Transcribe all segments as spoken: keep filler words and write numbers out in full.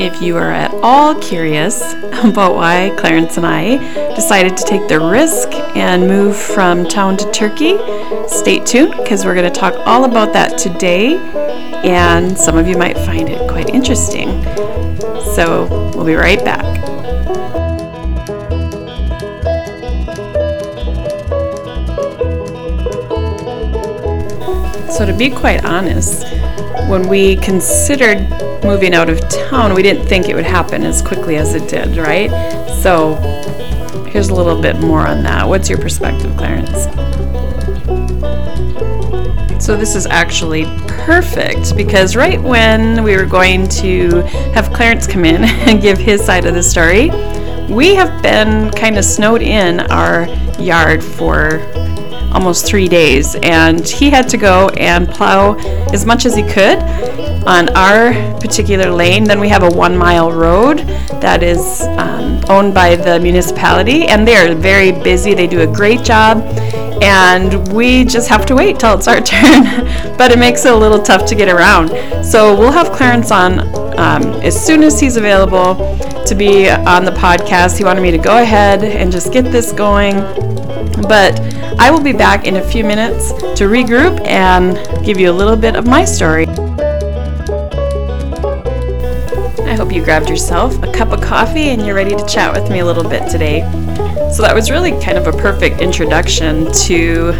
If you are at all curious about why Clarence and I decided to take the risk and move from town to Turkey, stay tuned because we're going to talk all about that today, and some of you might find it quite interesting. So we'll be right back. So to be quite honest, when we considered moving out of town, we didn't think it would happen as quickly as it did, right? So here's a little bit more on that. What's your perspective, Clarence? So this is actually perfect, because right when we were going to have Clarence come in and give his side of the story, we have been kind of snowed in our yard for almost three days, and he had to go and plow as much as he could on our particular lane. Then we have a one mile road that is um, owned by the municipality, and they are very busy. They do a great job, and we just have to wait till it's our turn, but it makes it a little tough to get around. So we'll have Clarence on um, as soon as he's available to be on the podcast. He wanted me to go ahead and just get this going, but I will be back in a few minutes to regroup and give you a little bit of my story. I hope you grabbed yourself a cup of coffee and you're ready to chat with me a little bit today. So that was really kind of a perfect introduction to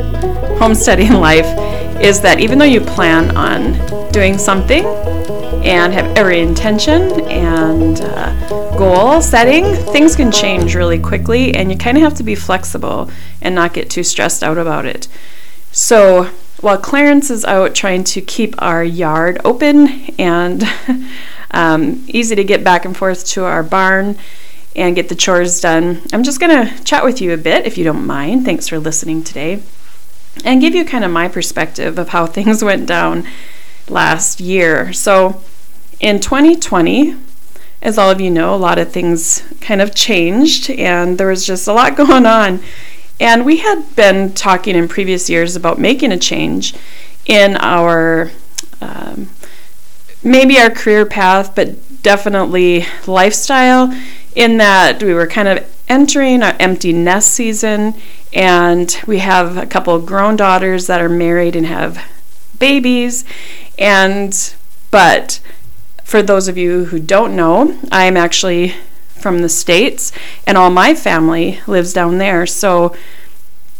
homesteading life, is that even though you plan on doing something and have every intention and uh, goal setting, things can change really quickly, and you kind of have to be flexible and not get too stressed out about it. So while Clarence is out trying to keep our yard open and um, easy to get back and forth to our barn and get the chores done, I'm just going to chat with you a bit, if you don't mind. Thanks for listening today, and give you kind of my perspective of how things went down last year. So in twenty twenty, as all of you know, a lot of things kind of changed, and there was just a lot going on. And we had been talking in previous years about making a change in our um, maybe our career path, but definitely lifestyle, in that we were kind of entering our empty nest season, and we have a couple of grown daughters that are married and have babies. And but for those of you who don't know, I'm actually from the States, and all my family lives down there. So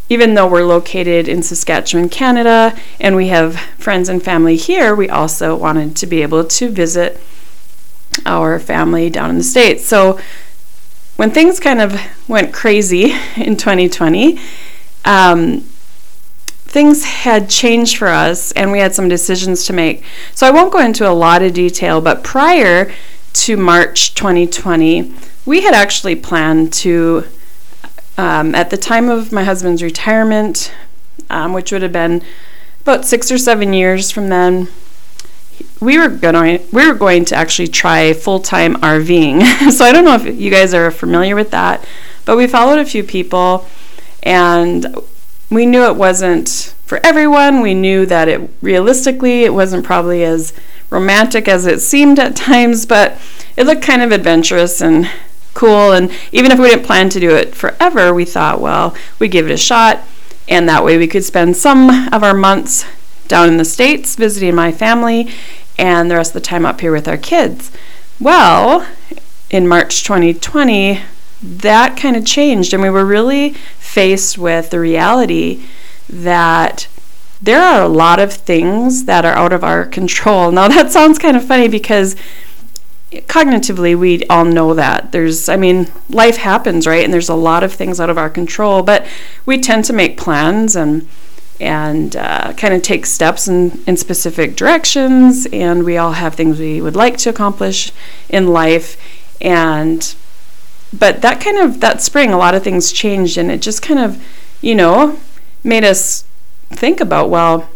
even though we're located in Saskatchewan, Canada, and we have friends and family here, we also wanted to be able to visit our family down in the States. So when things kind of went crazy in twenty twenty, um, things had changed for us, and we had some decisions to make. So I won't go into a lot of detail, but prior to March twenty twenty, we had actually planned to, um, at the time of my husband's retirement, um, which would have been about six or seven years from then, we were going we were going to actually try full-time RVing. So I don't know if you guys are familiar with that, but we followed a few people, and we knew it wasn't for everyone. We knew that it realistically, it wasn't probably as romantic as it seemed at times, but it looked kind of adventurous and cool. And even if we didn't plan to do it forever, we thought, well, we give it a shot, and that way we could spend some of our months down in the States visiting my family and the rest of the time up here with our kids. Well, in March twenty twenty, that kind of changed, and we were really faced with the reality that there are a lot of things that are out of our control. Now that sounds kind of funny, because cognitively we all know that. There's, I mean, life happens, right? And there's a lot of things out of our control, but we tend to make plans and and uh, kind of take steps in, in specific directions, and we all have things we would like to accomplish in life. And but that kind of, that spring, a lot of things changed, and it just kind of, you know, made us think about, well,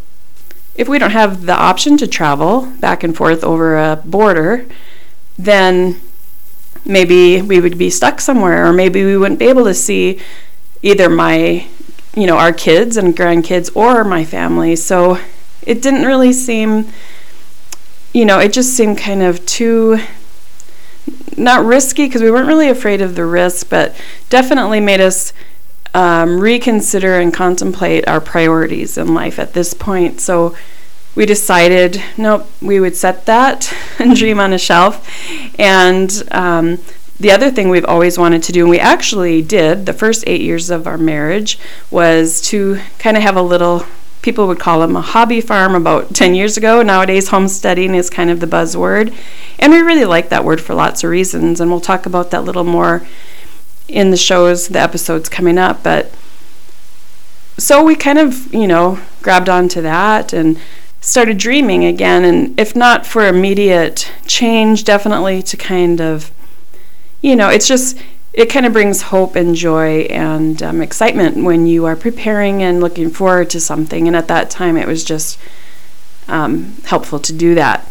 if we don't have the option to travel back and forth over a border, then maybe we would be stuck somewhere, or maybe we wouldn't be able to see either my, you know, our kids and grandkids or my family. So it didn't really seem you know, it just seemed kind of too, not risky, because we weren't really afraid of the risk, but definitely made us um, reconsider and contemplate our priorities in life at this point. So we decided, nope, we would set that and dream on a shelf. And um, the other thing we've always wanted to do, and we actually did the first eight years of our marriage, was to kind of have a little, people would call them a hobby farm about ten years ago. Nowadays, homesteading is kind of the buzzword. And we really like that word for lots of reasons. And we'll talk about that a little more in the shows, the episodes coming up. But so we kind of, you know, grabbed onto that and started dreaming again. And if not for immediate change, definitely to kind of, you know, it's just, it kind of brings hope and joy and um, excitement when you are preparing and looking forward to something. And at that time, it was just um, helpful to do that.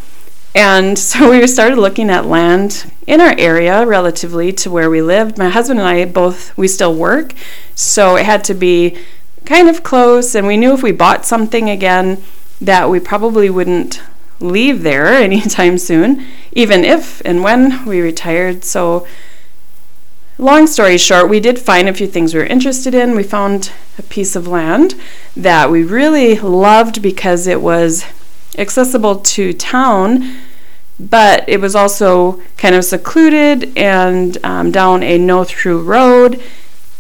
And so we started looking at land in our area relatively to where we lived. My husband and I both, we still work, so it had to be kind of close. And we knew if we bought something again, that we probably wouldn't leave there anytime soon, even if and when we retired. So long story short, we did find a few things we were interested in. We found a piece of land that we really loved because it was accessible to town, but it was also kind of secluded and um, down a no-through road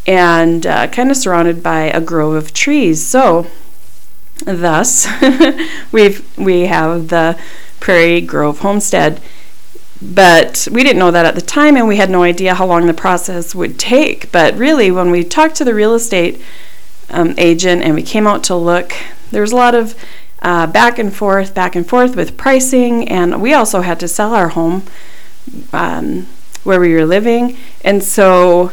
and uh, kind of surrounded by a grove of trees. So thus, we've we have the Prairie Grove Homestead, but we didn't know that at the time, and we had no idea how long the process would take. But really, when we talked to the real estate um, agent and we came out to look, there was a lot of uh, back and forth, back and forth with pricing, and we also had to sell our home um, where we were living, and so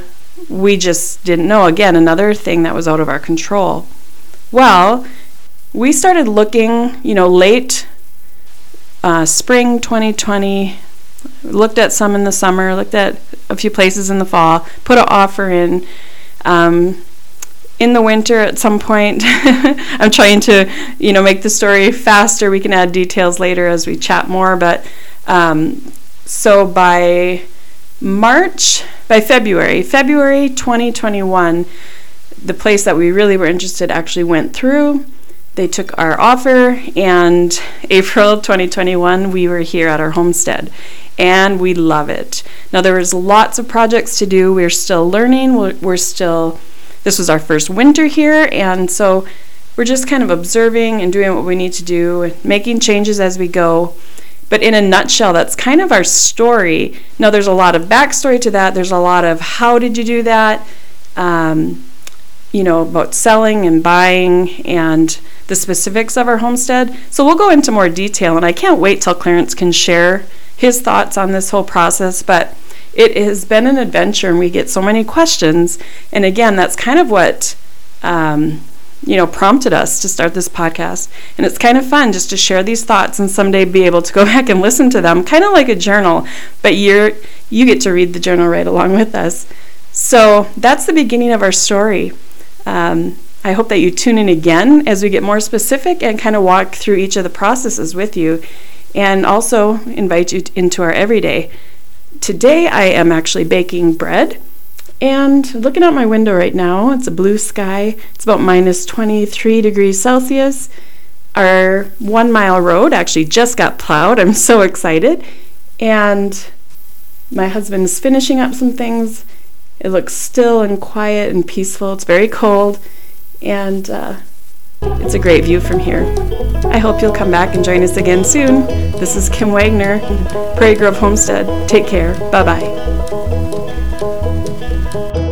we just didn't know. Again, another thing that was out of our control. Well, we started looking, you know, late uh, spring twenty twenty, looked at some in the summer, looked at a few places in the fall, put an offer in um, in the winter at some point. I'm trying to, you know, make the story faster. We can add details later as we chat more. But um, so by March, by February, February twenty twenty-one, the place that we really were interested actually went through. They took our offer, and April twenty twenty-one, we were here at our homestead, and we love it. Now, there was lots of projects to do. We're still learning. We're, we're still, this was our first winter here, and so we're just kind of observing and doing what we need to do and making changes as we go. But in a nutshell, that's kind of our story. Now, there's a lot of backstory to that. There's a lot of how did you do that, um, you know, about selling and buying and the specifics of our homestead. So we'll go into more detail, and I can't wait till Clarence can share his thoughts on this whole process, but it has been an adventure, and we get so many questions. And again, that's kind of what, um, you know, prompted us to start this podcast. And it's kind of fun just to share these thoughts and someday be able to go back and listen to them, kind of like a journal, but you're, you get to read the journal right along with us. So that's the beginning of our story. Um, I hope that you tune in again as we get more specific and kind of walk through each of the processes with you, and also invite you t- into our everyday. Today I am actually baking bread and looking out my window right now. It's a blue sky. It's about minus twenty-three degrees Celsius. Our one mile road actually just got plowed. I'm so excited. And my husband is finishing up some things. It looks still and quiet and peaceful. It's very cold, and uh, it's a great view from here. I hope you'll come back and join us again soon. This is Kim Wagner, Prairie Grove Homestead. Take care. Bye-bye.